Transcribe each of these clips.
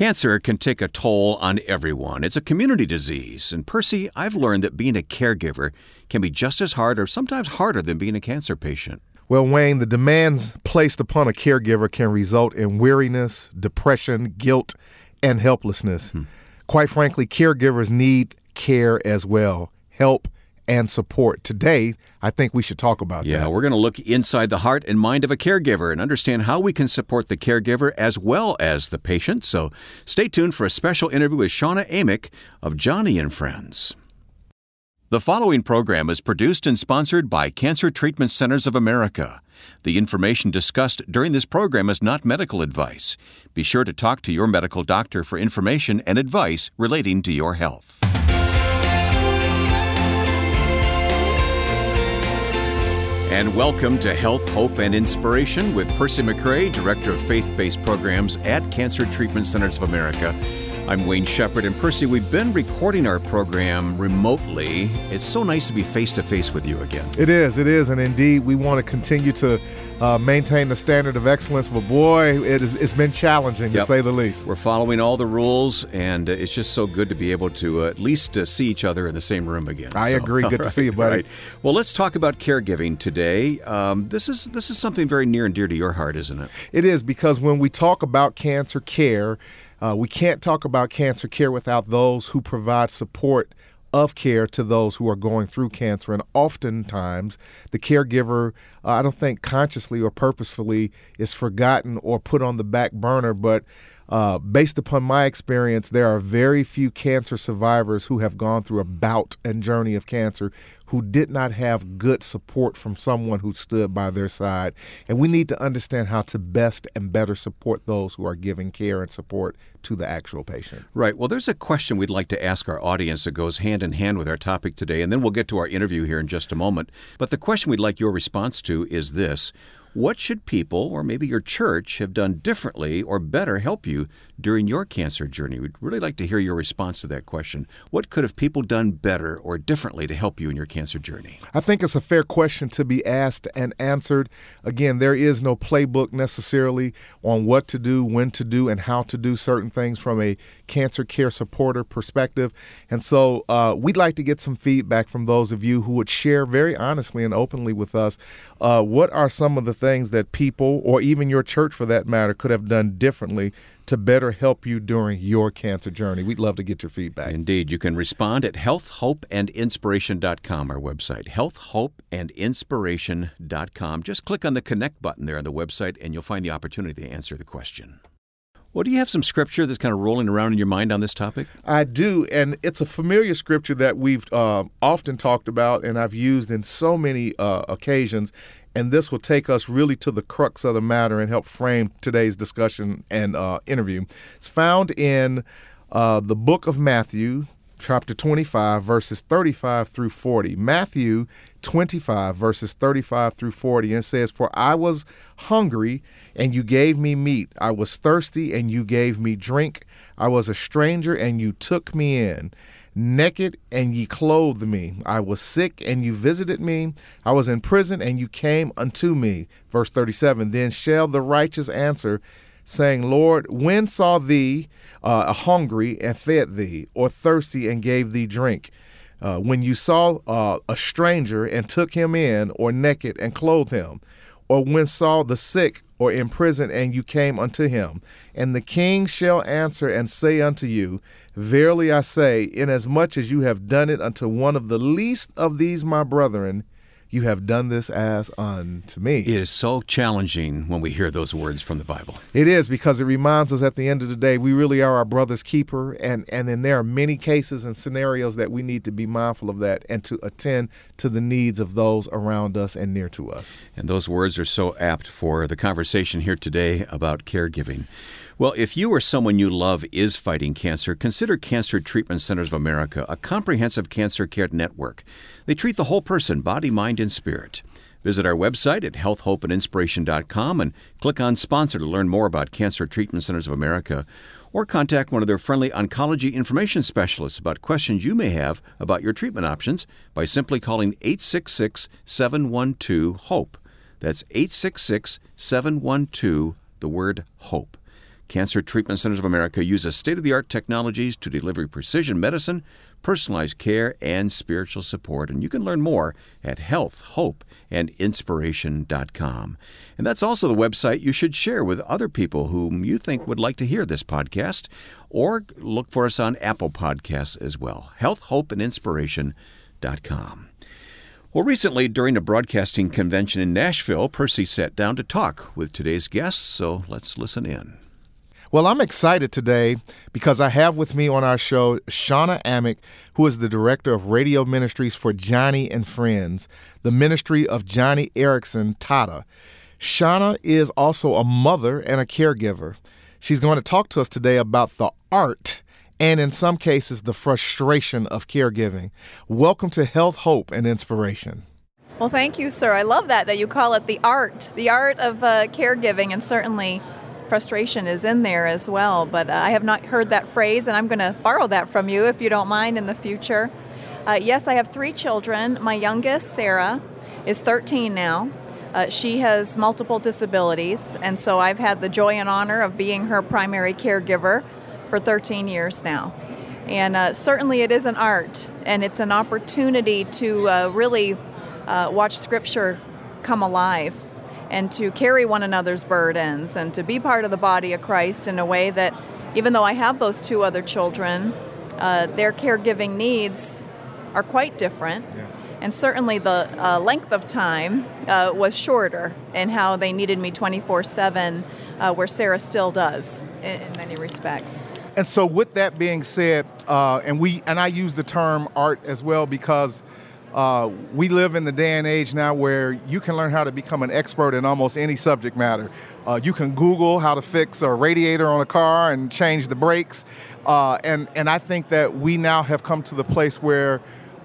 Cancer can take a toll on everyone. It's a community disease. And Percy, I've learned that being a caregiver can be just as hard or sometimes harder than being a cancer patient. Well, Wayne, the demands placed upon a caregiver can result in weariness, depression, guilt, and helplessness. Quite frankly, caregivers need care as well, help and support. Today, I think we should talk about that. Yeah, we're going to look inside the heart and mind of a caregiver and understand how we can support the caregiver as well as the patient. So stay tuned for a special interview with Shauna Amick of Joni and Friends. The following program is produced and sponsored by Cancer Treatment Centers of America. The information discussed during this program is not medical advice. Be sure to talk to your medical doctor for information and advice relating to your health. And welcome to Health, Hope, and Inspiration with Percy McCray, Director of Faith-Based Programs at Cancer Treatment Centers of America. I'm Wayne Shepherd, and Percy, we've been recording our program remotely. It's so nice to be face-to-face with you again. It is, and indeed, we want to continue to maintain the standard of excellence, but boy, it's been challenging, to say the least. We're following all the rules, and it's just so good to be able to at least see each other in the same room again. I agree. Good to see you, buddy. Right. Well, let's talk about caregiving today. This is something very near and dear to your heart, isn't it? It is, because when we talk about cancer care, we can't talk about cancer care without those who provide support of care to those who are going through cancer. And oftentimes, the caregiver, I don't think consciously or purposefully, is forgotten or put on the back burner. But based upon my experience, there are very few cancer survivors who have gone through a bout and journey of cancer who did not have good support from someone who stood by their side. And we need to understand how to best and better support those who are giving care and support to the actual patient. Right. Well, there's a question we'd like to ask our audience that goes hand in hand with our topic today, and then we'll get to our interview here in just a moment. But the question we'd like your response to is this. What should people, or maybe your church, have done differently or better help you during your cancer journey? We'd really like to hear your response to that question. What could have people done better or differently to help you in your cancer journey? I think it's a fair question to be asked and answered. Again, there is no playbook necessarily on what to do, when to do, and how to do certain things from a cancer care supporter perspective. And so we'd like to get some feedback from those of you who would share very honestly and openly with us what are some of the things that people, or even your church for that matter, could have done differently to better help you during your cancer journey. We'd love to get your feedback. Indeed. You can respond at healthhopeandinspiration.com, our website, healthhopeandinspiration.com. Just click on the Connect button there on the website, and you'll find the opportunity to answer the question. Well, do you have some scripture that's kind of rolling around in your mind on this topic? I do, and it's a familiar scripture that we've often talked about, and I've used in so many occasions. And this will take us really to the crux of the matter and help frame today's discussion and interview. It's found in the book of Matthew, chapter 25, verses 35 through 40. Matthew 25, verses 35 through 40. And it says, "For I was hungry, and you gave me meat. I was thirsty, and you gave me drink. I was a stranger, and you took me in. Naked, and ye clothed me. I was sick, and you visited me. I was in prison, and you came unto me." Verse 37, "Then shall the righteous answer, saying, Lord, when saw thee hungry and fed thee, or thirsty and gave thee drink? When you saw a stranger and took him in, or naked and clothed him, or when saw the sick or in prison, and you came unto him. And the king shall answer and say unto you, Verily I say, inasmuch as you have done it unto one of the least of these my brethren, you have done this as unto me." It is so challenging when we hear those words from the Bible. It is, because it reminds us at the end of the day, we really are our brother's keeper. And then there are many cases and scenarios that we need to be mindful of that and to attend to the needs of those around us and near to us. And those words are so apt for the conversation here today about caregiving. Well, if you or someone you love is fighting cancer, consider Cancer Treatment Centers of America, a comprehensive cancer care network. They treat the whole person, body, mind, and spirit. Visit our website at healthhopeandinspiration.com and click on Sponsor to learn more about Cancer Treatment Centers of America, or contact one of their friendly oncology information specialists about questions you may have about your treatment options by simply calling 866-712-HOPE. That's 866-712-HOPE. Cancer Treatment Centers of America uses state-of-the-art technologies to deliver precision medicine, personalized care, and spiritual support. And you can learn more at healthhopeandinspiration.com. And that's also the website you should share with other people whom you think would like to hear this podcast, or look for us on Apple Podcasts as well, healthhopeandinspiration.com. Well, recently, during a broadcasting convention in Nashville, Percy sat down to talk with today's guests, so let's listen in. Well, I'm excited today because I have with me on our show Shauna Amick, who is the director of radio ministries for Joni and Friends, the ministry of Joni Eareckson Tada. Shauna is also a mother and a caregiver. She's going to talk to us today about the art and, in some cases, the frustration of caregiving. Welcome to Health, Hope, and Inspiration. Well, thank you, sir. I love that you call it the art of caregiving, and certainly frustration is in there as well, but I have not heard that phrase, and I'm going to borrow that from you if you don't mind in the future. Yes, I have three children. My youngest, Sarah, is 13 now. She has multiple disabilities, and so I've had the joy and honor of being her primary caregiver for 13 years now. And certainly it is an art, and it's an opportunity to really watch Scripture come alive, and to carry one another's burdens, and to be part of the body of Christ in a way that, even though I have those two other children, their caregiving needs are quite different. Yeah. And certainly the length of time was shorter in how they needed me 24/7, where Sarah still does in many respects. And so with that being said, and I use the term art as well because we live in the day and age now where you can learn how to become an expert in almost any subject matter. You can Google how to fix a radiator on a car and change the brakes. And I think that we now have come to the place where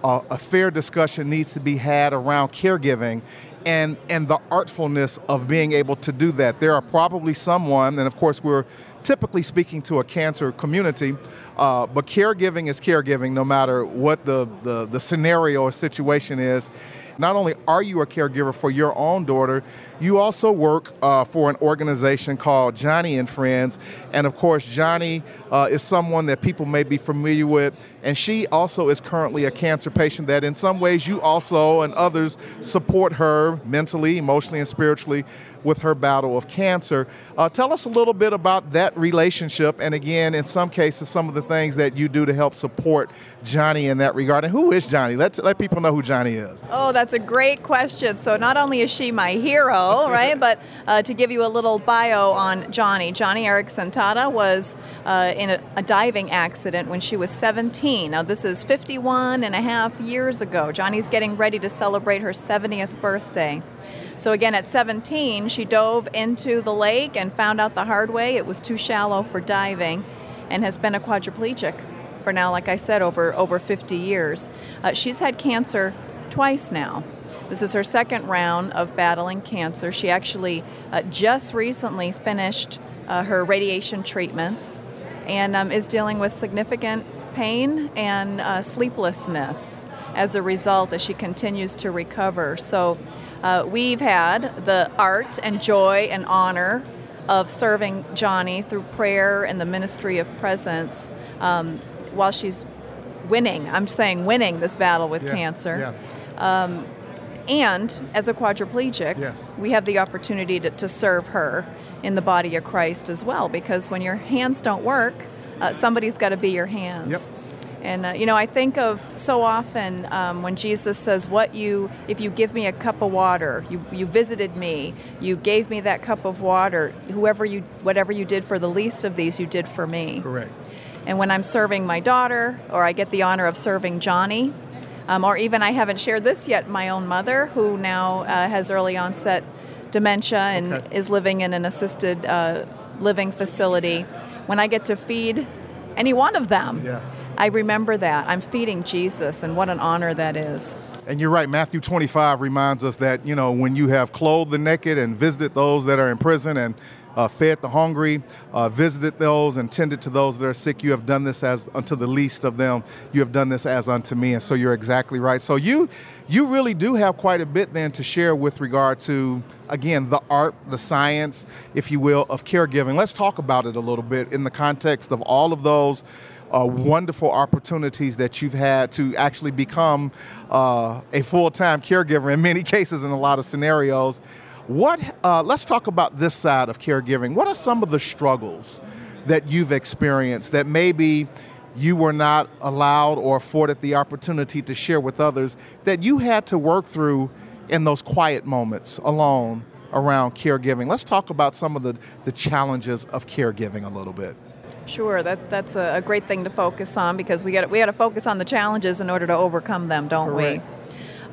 a fair discussion needs to be had around caregiving and the artfulness of being able to do that. There are probably someone, and of course we're typically speaking to a cancer community, but caregiving is caregiving no matter what the scenario or situation is. Not only are you a caregiver for your own daughter, you also work for an organization called Joni and Friends. And of course, Joni is someone that people may be familiar with. And she also is currently a cancer patient that in some ways you also and others support her mentally, emotionally, and spiritually with her battle of cancer. Tell us a little bit about that relationship. And again, in some cases, some of the things that you do to help support Joni in that regard. And who is Joni? Let people know who Joni is. Oh, that's a great question. So not only is she my hero, right, but to give you a little bio on Joni Eareckson Tada was in a diving accident when she was 17. Now, this is 51 and a half years ago. Joni's getting ready to celebrate her 70th birthday. So again, at 17, she dove into the lake and found out the hard way it was too shallow for diving, and has been a quadriplegic for now, like I said, over 50 years. She's had cancer twice now. This is her second round of battling cancer. She actually just recently finished her radiation treatments and is dealing with significant pain and sleeplessness as a result as she continues to recover. So we've had the art and joy and honor of serving Joni through prayer and the ministry of presence while she's winning this battle with cancer. Yeah. And as a quadriplegic, yes, we have the opportunity to serve her in the body of Christ as well, because when your hands don't work, somebody's got to be your hands. Yep. And, I think of so often when Jesus says, if you give me a cup of water, you visited me, you gave me that cup of water, whatever you did for the least of these, you did for me. Correct. And when I'm serving my daughter, or I get the honor of serving Joni, or even I haven't shared this yet, my own mother, who now has early onset dementia and is living in an assisted living facility, when I get to feed any one of them, yes, I remember that. I'm feeding Jesus, and what an honor that is. And you're right. Matthew 25 reminds us that, when you have clothed the naked and visited those that are in prison and fed the hungry, visited those and tended to those that are sick. You have done this as unto the least of them. You have done this as unto me. And so you're exactly right. So you really do have quite a bit then to share with regard to, again, the art, the science, if you will, of caregiving. Let's talk about it a little bit in the context of all of those wonderful opportunities that you've had to actually become a full-time caregiver in many cases, in a lot of scenarios. Let's talk about this side of caregiving. What are some of the struggles that you've experienced that maybe you were not allowed or afforded the opportunity to share with others that you had to work through in those quiet moments alone around caregiving? Let's talk about some of the challenges of caregiving a little bit. Sure, that's a great thing to focus on, because we got to focus on the challenges in order to overcome them, don't Correct.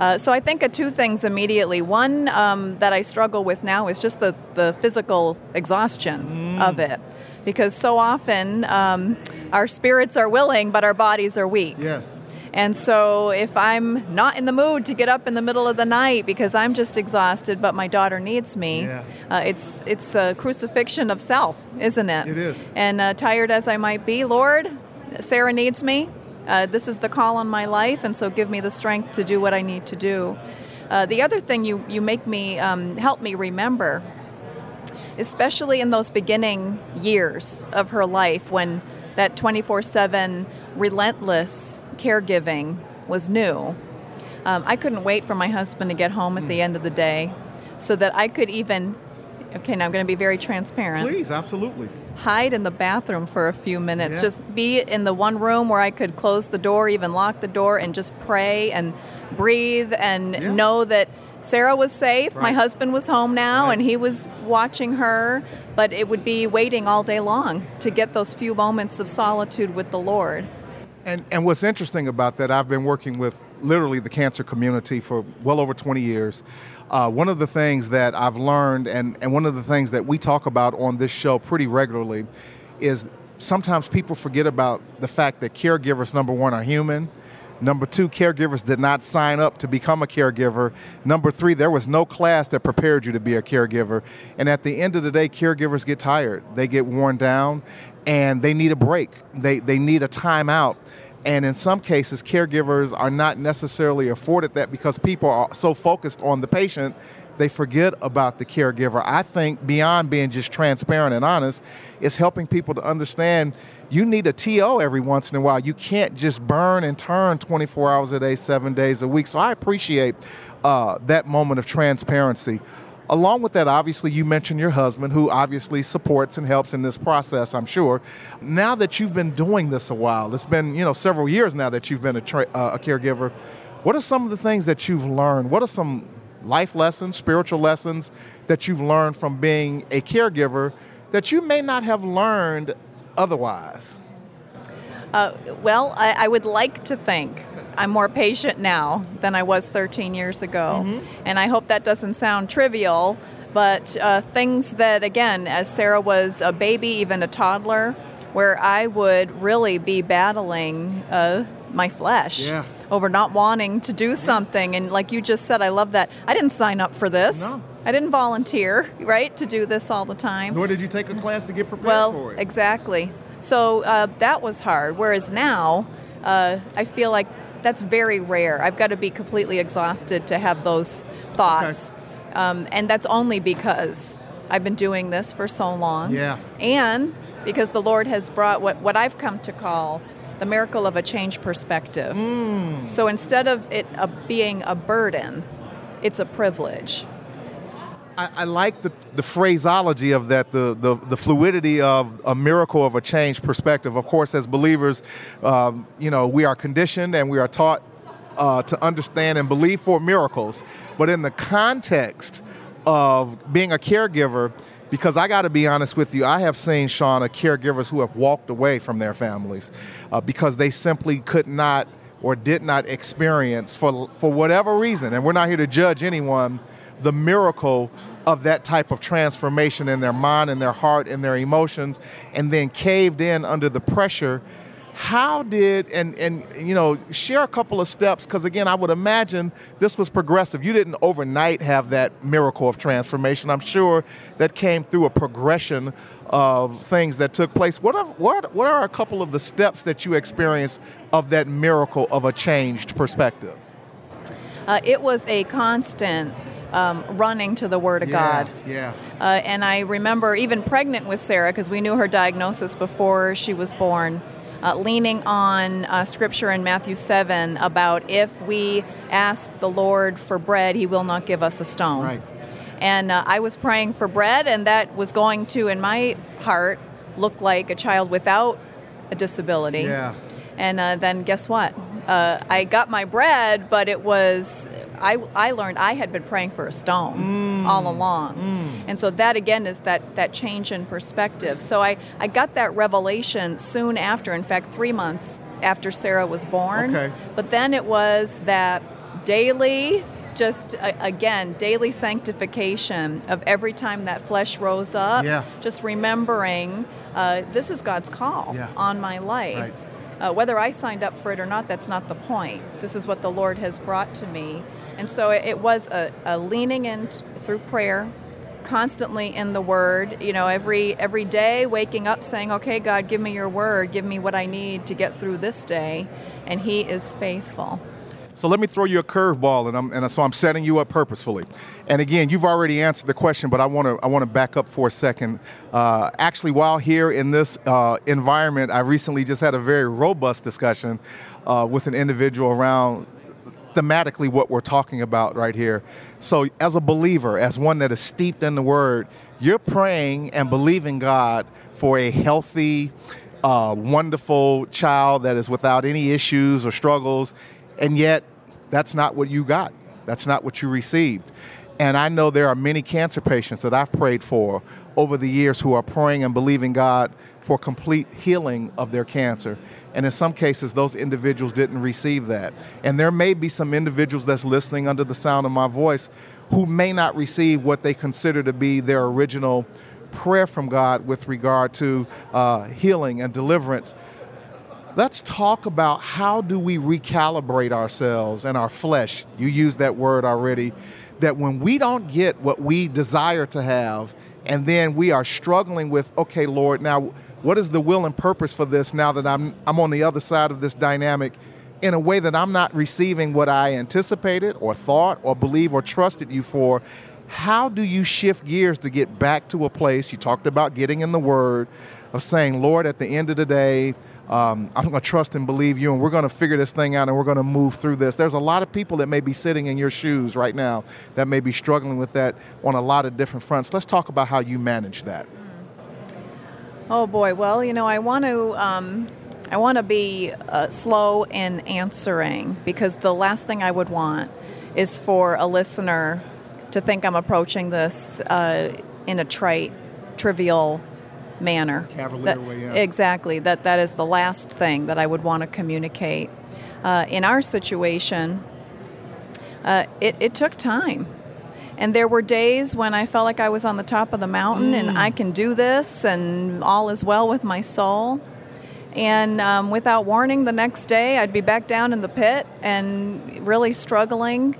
We? So I think of two things immediately. One that I struggle with now is just the physical exhaustion of it, because so often our spirits are willing, but our bodies are weak. Yes. And so if I'm not in the mood to get up in the middle of the night because I'm just exhausted, but my daughter needs me, yeah. It's a crucifixion of self, isn't it? It is. And tired as I might be, Lord, Sarah needs me. This is the call on my life, and so give me the strength to do what I need to do. The other thing you make me, help me remember, especially in those beginning years of her life when that 24/7 relentless caregiving was new. I couldn't wait for my husband to get home at the end of the day so that I could even, okay, now I'm going to be very transparent. Please, absolutely. Hide in the bathroom for a few minutes. Yeah. Just be in the one room where I could close the door, even lock the door, and just pray and breathe and yeah. know that Sarah was safe. Right. My husband was home now, right. and he was watching her. But it would be waiting all day long to get those few moments of solitude with the Lord. And what's interesting about that, I've been working with literally the cancer community for well over 20 years. One of the things that I've learned and one of the things that we talk about on this show pretty regularly is sometimes people forget about the fact that caregivers, number one, are human. Number two, caregivers did not sign up to become a caregiver. Number three, there was no class that prepared you to be a caregiver. And at the end of the day, caregivers get tired. They get worn down, and they need a break. They need a time out. And in some cases, caregivers are not necessarily afforded that because people are so focused on the patient, they forget about the caregiver. I think beyond being just transparent and honest is helping people to understand you need a TO every once in a while. You can't just burn and turn 24 hours a day, 7 days a week. So I appreciate that moment of transparency. Along with that, obviously, you mentioned your husband, who obviously supports and helps in this process, I'm sure. Now that you've been doing this a while, it's been, several years now that you've been a caregiver, what are some of the things that you've learned? What are some life lessons, spiritual lessons that you've learned from being a caregiver that you may not have learned otherwise? I would like to think I'm more patient now than I was 13 years ago. Mm-hmm. And I hope that doesn't sound trivial, but things that, again, as Sarah was a baby, even a toddler, where I would really be battling my flesh yeah. over not wanting to do something. And like you just said, I love that. I didn't sign up for this. No. I didn't volunteer, right, to do this all the time. Nor did you take a class to get prepared for it. Well, exactly. So that was hard, whereas now I feel like that's very rare. I've got to be completely exhausted to have those thoughts, okay. And that's only because I've been doing this for so long, yeah. and because the Lord has brought what I've come to call the miracle of a changed perspective. Mm. So instead of it being a burden, it's a privilege. I like the phraseology of that, the fluidity of a miracle of a changed perspective. Of course, as believers, we are conditioned and we are taught to understand and believe for miracles. But in the context of being a caregiver, because I got to be honest with you, I have seen, Shauna, caregivers who have walked away from their families because they simply could not or did not experience for whatever reason, and we're not here to judge anyone, the miracle of that type of transformation in their mind, in their heart, in their emotions, and then caved in under the pressure How did, and you know, share a couple of steps, because again, I would imagine this was progressive. You didn't overnight have that miracle of transformation. I'm sure that came through a progression of things that took place. What are a couple of the steps that you experienced of that miracle of a changed perspective? It was a constant running to the Word of God. Yeah. And I remember even pregnant with Sarah, because we knew her diagnosis before she was born, leaning on scripture in Matthew 7 about if we ask the Lord for bread, he will not give us a stone. Right. And I was praying for bread, and that was going to, in my heart, look like a child without a disability. Yeah. And then guess what? I got my bread, but it was, I learned I had been praying for a stone all along. And so that, again, is that change in perspective. So I got that revelation soon after, in fact, 3 months after Sarah was born. Okay. But then it was that daily, just, again, daily sanctification of every time that flesh rose up, just remembering this is God's call on my life. Right. Whether I signed up for it or not, that's not the point. This is what the Lord has brought to me. And so it was a leaning in through prayer, constantly in the Word, you know, every day waking up saying, okay, God, give me your Word, give me what I need to get through this day, and He is faithful. So let me throw you a curveball, and so I'm setting you up purposefully. And again, you've already answered the question, but I want to back up for a second. Actually, while here in this environment, I recently just had a very robust discussion with an individual around thematically what we're talking about right here. So as a believer, as one that is steeped in the Word, you're praying and believing God for a healthy, wonderful child that is without any issues or struggles. And yet, that's not what you got. That's not what you received. And I know there are many cancer patients that I've prayed for over the years who are praying and believing God for complete healing of their cancer. And in some cases, those individuals didn't receive that. And there may be some individuals that's listening under the sound of my voice who may not receive what they consider to be their original prayer from God with regard to healing and deliverance. Let's talk about how do we recalibrate ourselves and our flesh. You used that word already, that when we don't get what we desire to have, and then we are struggling with, okay, Lord, now what is the will and purpose for this now that I'm on the other side of this dynamic in a way that I'm not receiving what I anticipated or thought or believed or trusted you for? How do you shift gears to get back to a place, you talked about getting in the Word, of saying, Lord, at the end of the day, I'm going to trust and believe you, and we're going to figure this thing out, and we're going to move through this. There's a lot of people that may be sitting in your shoes right now that may be struggling with that on a lot of different fronts. Let's talk about how you manage that. Oh, boy. Well, you know, I want to be slow in answering, because the last thing I would want is for a listener to think I'm approaching this in a trite, trivial manner. Cavalier way out. Exactly. That is the last thing that I would want to communicate. In our situation, it took time. And there were days when I felt like I was on the top of the mountain and I can do this and all is well with my soul. And without warning, the next day I'd be back down in the pit and really struggling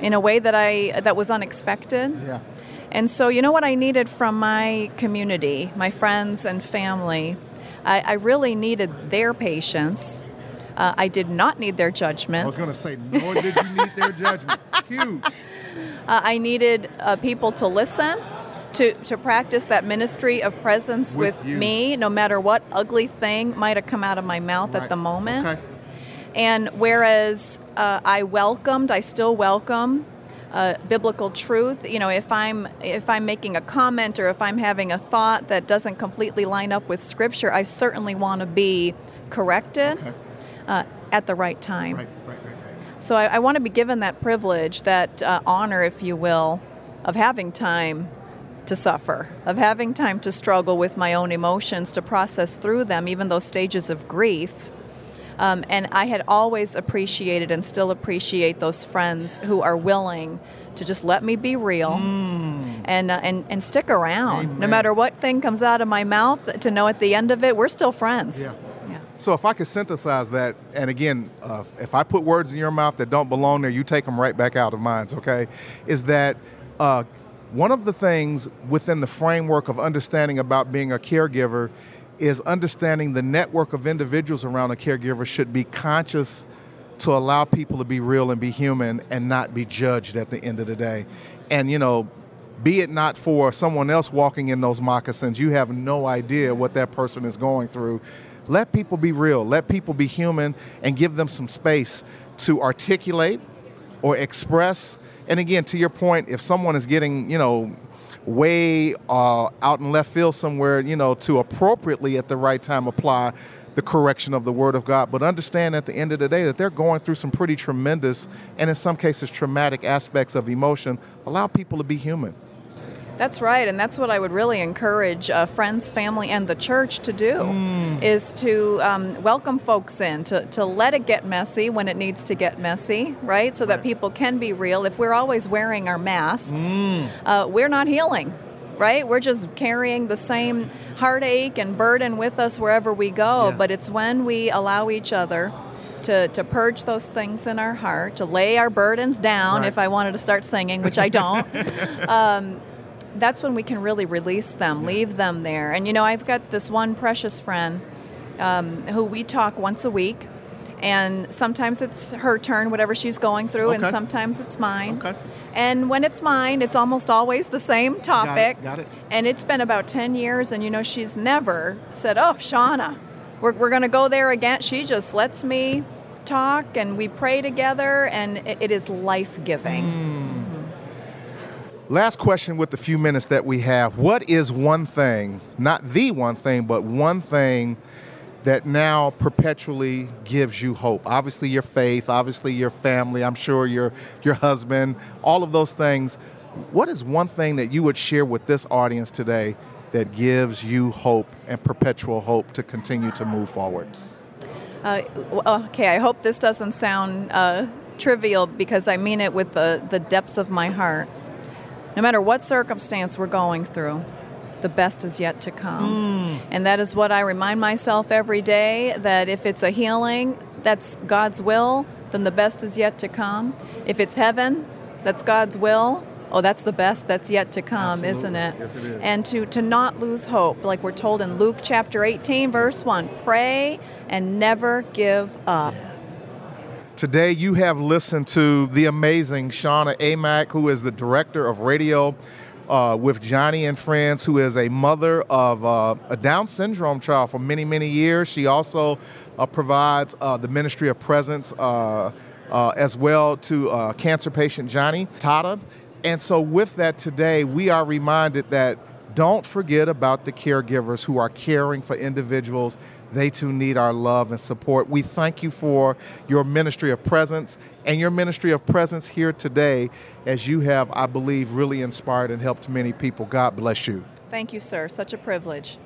in a way that was unexpected. Yeah. And so, you know what I needed from my community, my friends and family? I really needed their patience. I did not need their judgment. I was going to say, nor did you need their judgment. Huge. I needed people to listen, to practice that ministry of presence with me, no matter what ugly thing might have come out of my mouth at the moment. Okay. And whereas I still welcome biblical truth, you know, if I'm making a comment or if I'm having a thought that doesn't completely line up with Scripture, I certainly want to be corrected at the right time. Right. So I want to be given that privilege, that honor, if you will, of having time to suffer, of having time to struggle with my own emotions, to process through them, even those stages of grief. And I had always appreciated and still appreciate those friends who are willing to just let me be real and stick around. Amen. No matter what thing comes out of my mouth, to know at the end of it, we're still friends. Yeah. So if I could synthesize that, and again, if I put words in your mouth that don't belong there, you take them right back out of mine, okay, is that one of the things within the framework of understanding about being a caregiver is understanding the network of individuals around a caregiver should be conscious to allow people to be real and be human and not be judged at the end of the day. And, you know, be it not for someone else walking in those moccasins, you have no idea what that person is going through. Let people be real, let people be human, and give them some space to articulate or express. And again, to your point, if someone is getting, you know, way out in left field somewhere, you know, to appropriately at the right time apply the correction of the Word of God, but understand at the end of the day that they're going through some pretty tremendous and in some cases traumatic aspects of emotion. Allow people to be human. That's right, and that's what I would really encourage friends, family, and the church to do, is to welcome folks in, to let it get messy when it needs to get messy, right, so that people can be real. If we're always wearing our masks, we're not healing, right? We're just carrying the same heartache and burden with us wherever we go, but it's when we allow each other to purge those things in our heart, to lay our burdens down, if I wanted to start singing, which I don't, that's when we can really release them, leave them there. And, you know, I've got this one precious friend who we talk once a week, and sometimes it's her turn, whatever she's going through, and sometimes it's mine. And when it's mine, it's almost always the same topic. Got it. And it's been about 10 years, and, you know, she's never said, oh, Shauna, we're going to go there again. She just lets me talk, and we pray together, and it is life-giving. Last question with the few minutes that we have. What is one thing, not the one thing, but one thing that now perpetually gives you hope? Obviously your faith, obviously your family, I'm sure your husband, all of those things. What is one thing that you would share with this audience today that gives you hope and perpetual hope to continue to move forward? Okay, I hope this doesn't sound trivial, because I mean it with the depths of my heart. No matter what circumstance we're going through, the best is yet to come. And that is what I remind myself every day, that if it's a healing, that's God's will, then the best is yet to come. If it's heaven, that's God's will, oh, that's the best that's yet to come, isn't it? Yes, it is. And to not lose hope, like we're told in Luke chapter 18, verse 1, pray and never give up. Today you have listened to the amazing Shauna Amick, who is the director of radio with Joni and Friends, who is a mother of a Down syndrome child for many, many years. She also provides the ministry of presence as well to cancer patient Joni Tada. And so with that today, we are reminded that don't forget about the caregivers who are caring for individuals. They too need our love and support. We thank you for your ministry of presence and your ministry of presence here today, as you have, I believe, really inspired and helped many people. God bless you. Thank you, sir. Such a privilege.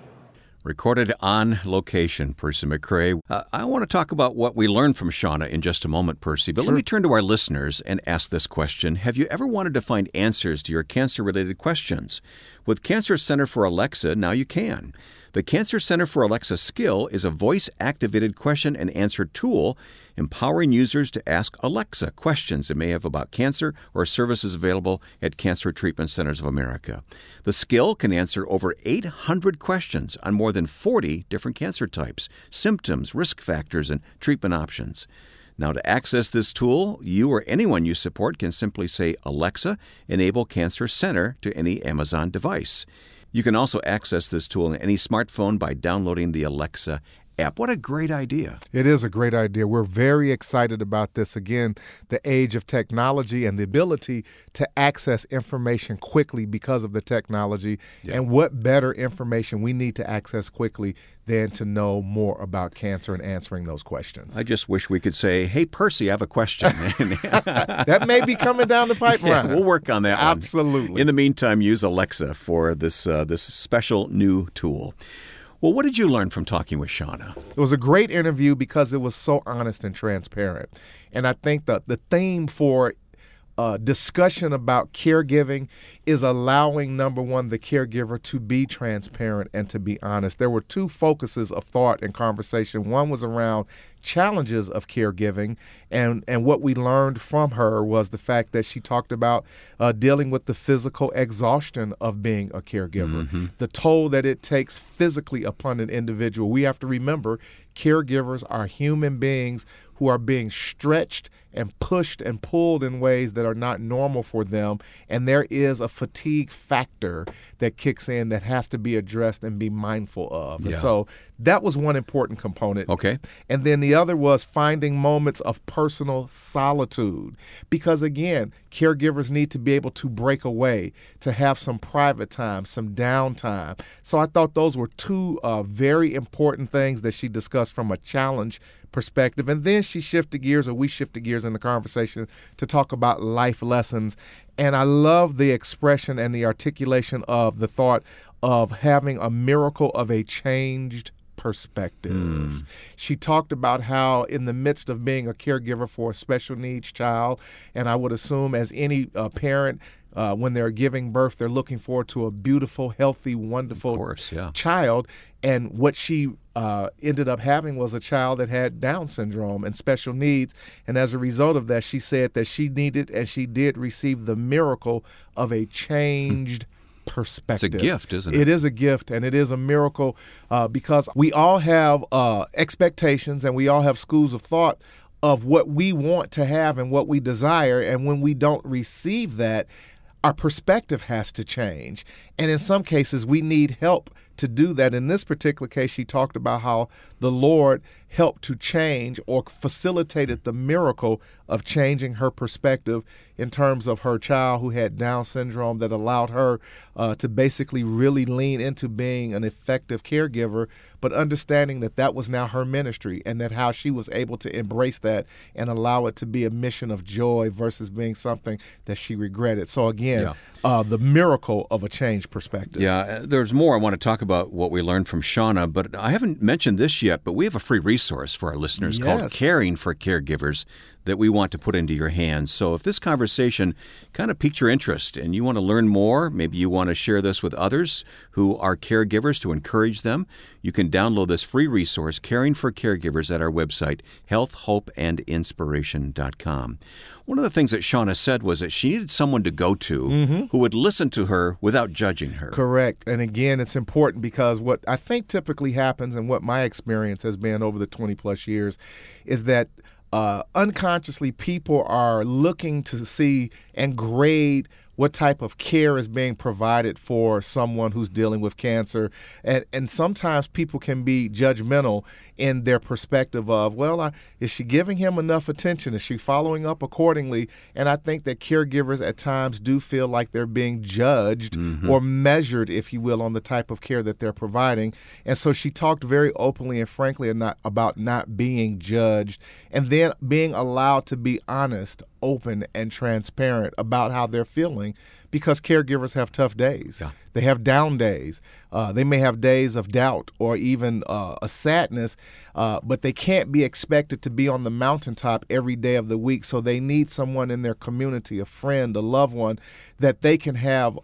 Recorded on location, Percy McCray. I want to talk about what we learned from Shauna in just a moment, Percy, but let me turn to our listeners and ask this question. Have you ever wanted to find answers to your cancer-related questions? With Cancer Center for Alexa, now you can. The Cancer Center for Alexa skill is a voice-activated question and answer tool empowering users to ask Alexa questions they may have about cancer or services available at Cancer Treatment Centers of America. The skill can answer over 800 questions on more than 40 different cancer types, symptoms, risk factors, and treatment options. Now, to access this tool, you or anyone you support can simply say, Alexa, enable Cancer Center to any Amazon device. You can also access this tool on any smartphone by downloading the Alexa app. What a great idea. It is a great idea. We're very excited about this. Again, the age of technology and the ability to access information quickly because of the technology. And what better information we need to access quickly than to know more about cancer and answering those questions. I just wish we could say, hey, Percy, I have a question. That may be coming down the pipeline. Yeah, we'll work on that. Absolutely. In the meantime, use Alexa for this special new tool. Well, what did you learn from talking with Shauna? It was a great interview because it was so honest and transparent. And I think that the theme for discussion about caregiving is allowing, number one, the caregiver to be transparent and to be honest. There were two focuses of thought and conversation. One was around challenges of caregiving, and what we learned from her was the fact that she talked about dealing with the physical exhaustion of being a caregiver, mm-hmm. the toll that it takes physically upon an individual. We have to remember caregivers are human beings who are being stretched and pushed and pulled in ways that are not normal for them, and there is a fatigue factor that kicks in that has to be addressed and be mindful of. Yeah. And so that was one important component. Okay. And then the other was finding moments of personal solitude, because again, caregivers need to be able to break away, to have some private time, some downtime. So I thought those were two very important things that she discussed from a challenge perspective. And then she shifted gears, or we shifted gears in the conversation, to talk about life lessons. And I love the expression and the articulation of the thought of having a miracle of a changed perspective. Mm. She talked about how in the midst of being a caregiver for a special needs child, and I would assume as any parent, when they're giving birth, they're looking forward to a beautiful, healthy, wonderful child. And what she ended up having was a child that had Down syndrome and special needs. And as a result of that, she said that she needed, and she did receive, the miracle of a changed perspective. It's a gift, isn't it? It is a gift, and it is a miracle, because we all have expectations, and we all have schools of thought of what we want to have and what we desire. And when we don't receive that, our perspective has to change. And in some cases, we need help to do that. In this particular case, she talked about how the Lord helped to change, or facilitated the miracle of changing, her perspective in terms of her child who had Down syndrome, that allowed her to basically really lean into being an effective caregiver, but understanding that that was now her ministry, and that how she was able to embrace that and allow it to be a mission of joy versus being something that she regretted. So again, the miracle of a changed perspective. Yeah, there's more I want to talk about what we learned from Shauna, but I haven't mentioned this yet, but we have a free resource for our listeners called Caring for Caregivers that we want to put into your hands. So if this conversation kind of piqued your interest and you want to learn more, maybe you want to share this with others who are caregivers to encourage them, you can download this free resource, Caring for Caregivers, at our website, healthhopeandinspiration.com. One of the things that Shauna said was that she needed someone to go to mm-hmm. who would listen to her without judging her. Correct. And again, it's important, because what I think typically happens, and what my experience has been over the 20 plus years, is that unconsciously, people are looking to see and grade what type of care is being provided for someone who's dealing with cancer. And sometimes people can be judgmental in their perspective of, well, is she giving him enough attention? Is she following up accordingly? And I think that caregivers at times do feel like they're being judged mm-hmm. or measured, if you will, on the type of care that they're providing. And so she talked very openly and frankly about not being judged, and then being allowed to be honest, open, and transparent about how they're feeling, because caregivers have tough days. Yeah. They have down days. They may have days of doubt, or even a sadness, but they can't be expected to be on the mountaintop every day of the week. So they need someone in their community, a friend, a loved one, that they can have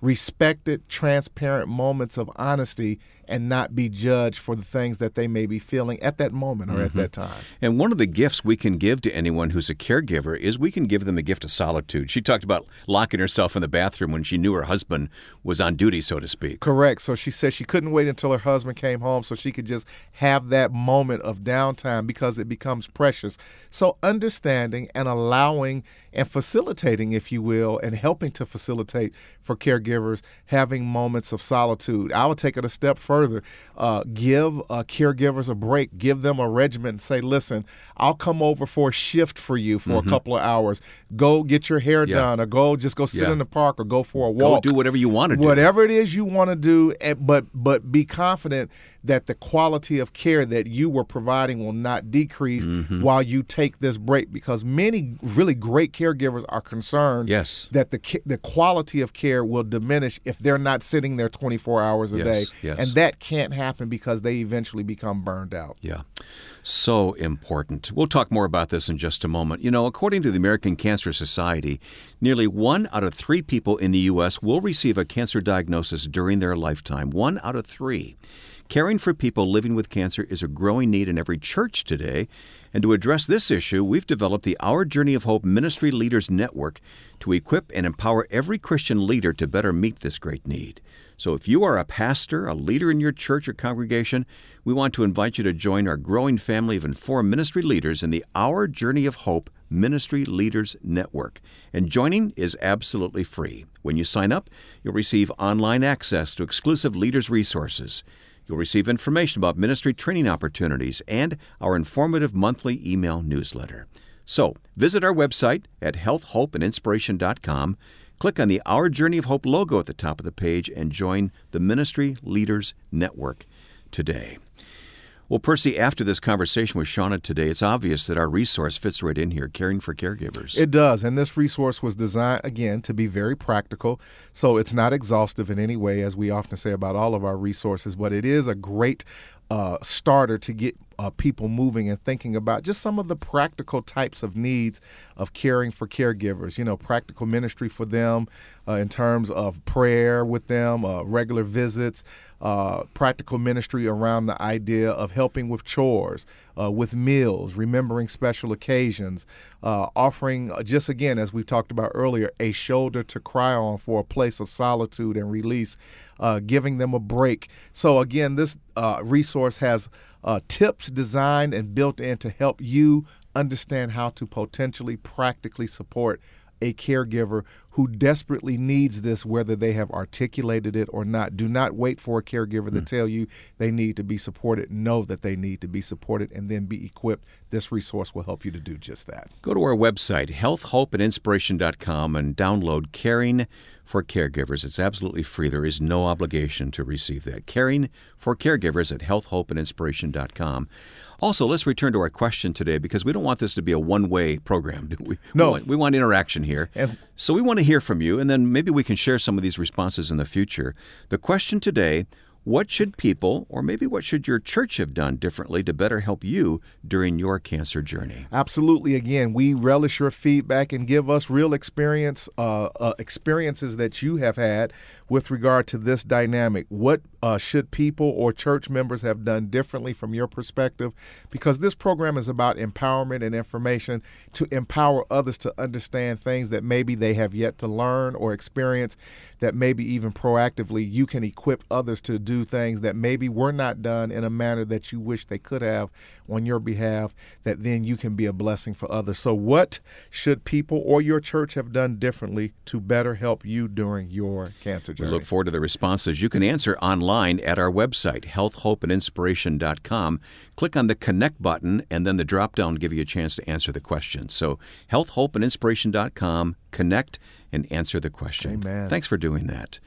respected, transparent moments of honesty and not be judged for the things that they may be feeling at that moment or mm-hmm. at that time. And one of the gifts we can give to anyone who's a caregiver is we can give them the gift of solitude. She talked about locking herself in the bathroom when she knew her husband was on duty, so to speak. Correct. So she said she couldn't wait until her husband came home so she could just have that moment of downtime, because it becomes precious. So understanding and allowing and facilitating, if you will, and helping to facilitate for caregivers having moments of solitude. I would take it a step further. Give caregivers a break. Give them a regimen and say, listen, I'll come over for a shift for you for mm-hmm. a couple of hours. Go get your hair done, or go sit in the park, or go for a walk. Go do whatever you want to do. Whatever it is you want to do, but be confident that the quality of care that you were providing will not decrease mm-hmm. while you take this break, because many really great caregivers are concerned that the quality of care will diminish if they're not sitting there 24 hours a day. And that that can't happen because they eventually become burned out. Yeah, so important. We'll talk more about this in just a moment. You know, according to the American Cancer Society, nearly 1 out of 3 people in the U.S. will receive a cancer diagnosis during their lifetime. 1 out of 3. Caring for people living with cancer is a growing need in every church today. And to address this issue, we've developed the Our Journey of Hope Ministry Leaders Network to equip and empower every Christian leader to better meet this great need. So if you are a pastor, a leader in your church or congregation, we want to invite you to join our growing family of informed ministry leaders in the Our Journey of Hope Ministry Leaders Network. And joining is absolutely free. When you sign up, you'll receive online access to exclusive leaders' resources. You'll receive information about ministry training opportunities and our informative monthly email newsletter. So visit our website at healthhopeandinspiration.com. Click on the Our Journey of Hope logo at the top of the page and join the Ministry Leaders Network today. Well, Percy, after this conversation with Shauna today, it's obvious that our resource fits right in here, Caring for Caregivers. It does, and this resource was designed, again, to be very practical, so it's not exhaustive in any way, as we often say about all of our resources, but it is a great starter to get people moving and thinking about just some of the practical types of needs of caring for caregivers, you know, practical ministry for them in terms of prayer with them, regular visits, practical ministry around the idea of helping with chores, with meals, remembering special occasions, offering just again, as we talked about earlier, a shoulder to cry on for a place of solitude and release, giving them a break. So again, this resource has tips designed and built in to help you understand how to potentially practically support a caregiver who desperately needs this, whether they have articulated it or not. Do not wait for a caregiver to tell you they need to be supported. Know that they need to be supported and then be equipped. This resource will help you to do just that. Go to our website, healthhopeandinspiration.com, and download Caring for Caregivers. It's absolutely free. There is no obligation to receive that. Caring for Caregivers at healthhopeandinspiration.com. Also, let's return to our question today, because we don't want this to be a one-way program, do we? No. We want interaction here. So we want to hear from you, and then maybe we can share some of these responses in the future. The question today, what should people, or maybe what should your church have done differently to better help you during your cancer journey? Absolutely. Again, we relish your feedback and give us real experiences that you have had with regard to this dynamic. What should people or church members have done differently from your perspective? Because this program is about empowerment and information to empower others to understand things that maybe they have yet to learn or experience, that maybe even proactively you can equip others to do things that maybe were not done in a manner that you wish they could have on your behalf, that then you can be a blessing for others. So what should people or your church have done differently to better help you during your cancer journey? We look forward to the responses. You can answer online at our website, healthhopeandinspiration.com. Click on the Connect button, and then the drop-down will give you a chance to answer the question. So healthhopeandinspiration.com, connect, and answer the question. Amen. Thanks for doing that.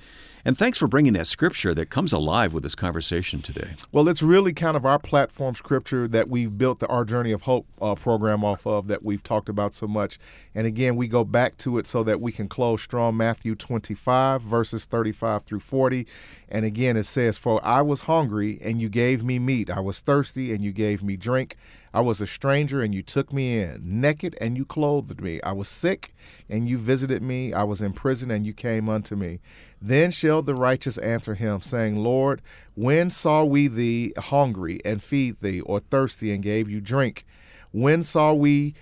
And thanks for bringing that scripture that comes alive with this conversation today. Well, it's really kind of our platform scripture that we've built the Our Journey of Hope program off of, that we've talked about so much. And again, we go back to it so that we can close strong. Matthew 25, verses 35 through 40. And again, it says, "For I was hungry, and you gave me meat. I was thirsty, and you gave me drink. I was a stranger, and you took me in. Naked, and you clothed me. I was sick, and you visited me. I was in prison, and you came unto me." Then shall the righteous answer him, saying, "Lord, when saw we thee hungry and feed thee, or thirsty and gave you drink? When saw we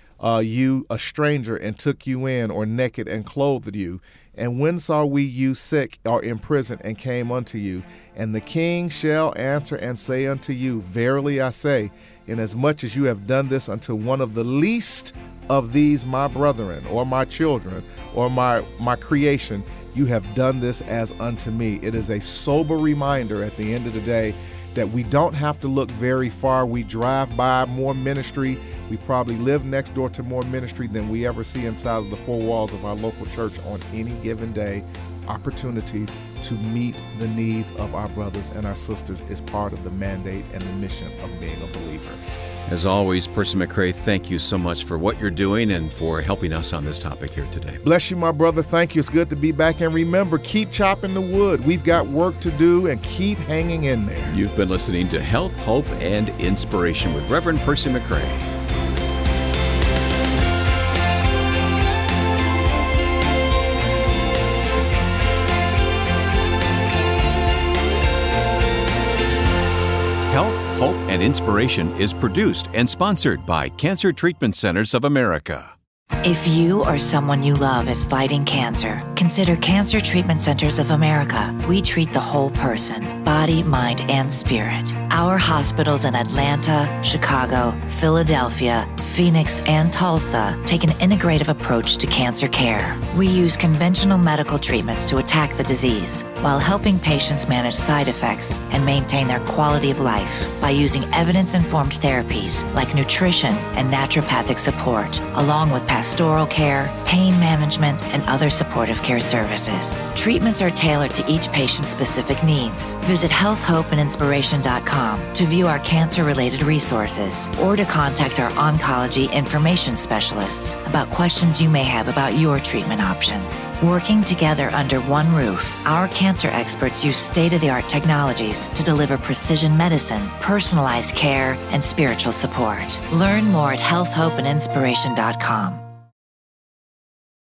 you a stranger and took you in, or naked and clothed you? And when saw we you sick or in prison and came unto you? And the king shall answer and say unto you, Verily I say, inasmuch as you have done this unto one of the least of these my brethren, or my children, or my creation, you have done this as unto me." It is a sober reminder at the end of the day that we don't have to look very far. We drive by more ministry. We probably live next door to more ministry than we ever see inside of the four walls of our local church on any given day. Opportunities to meet the needs of our brothers and our sisters is part of the mandate and the mission of being a believer. As always, Percy McCray, thank you so much for what you're doing and for helping us on this topic here today. Bless you, my brother. Thank you. It's good to be back. And remember, keep chopping the wood. We've got work to do, and keep hanging in there. You've been listening to Health, Hope, and Inspiration with Reverend Percy McCray. Hope and Inspiration is produced and sponsored by Cancer Treatment Centers of America. If you or someone you love is fighting cancer, consider Cancer Treatment Centers of America. We treat the whole person, body, mind, and spirit. Our hospitals in Atlanta, Chicago, Philadelphia, Phoenix, and Tulsa take an integrative approach to cancer care. We use conventional medical treatments to attack the disease while helping patients manage side effects and maintain their quality of life by using evidence-informed therapies like nutrition and naturopathic support, along with pastoral care, pain management, and other supportive care services. Treatments are tailored to each patient's specific needs. Visit healthhopeandinspiration.com to view our cancer-related resources or to contact our oncology information specialists about questions you may have about your treatment options. Working together under one roof, our cancer experts use state-of-the-art technologies to deliver precision medicine, personalized care, and spiritual support. Learn more at healthhopeandinspiration.com.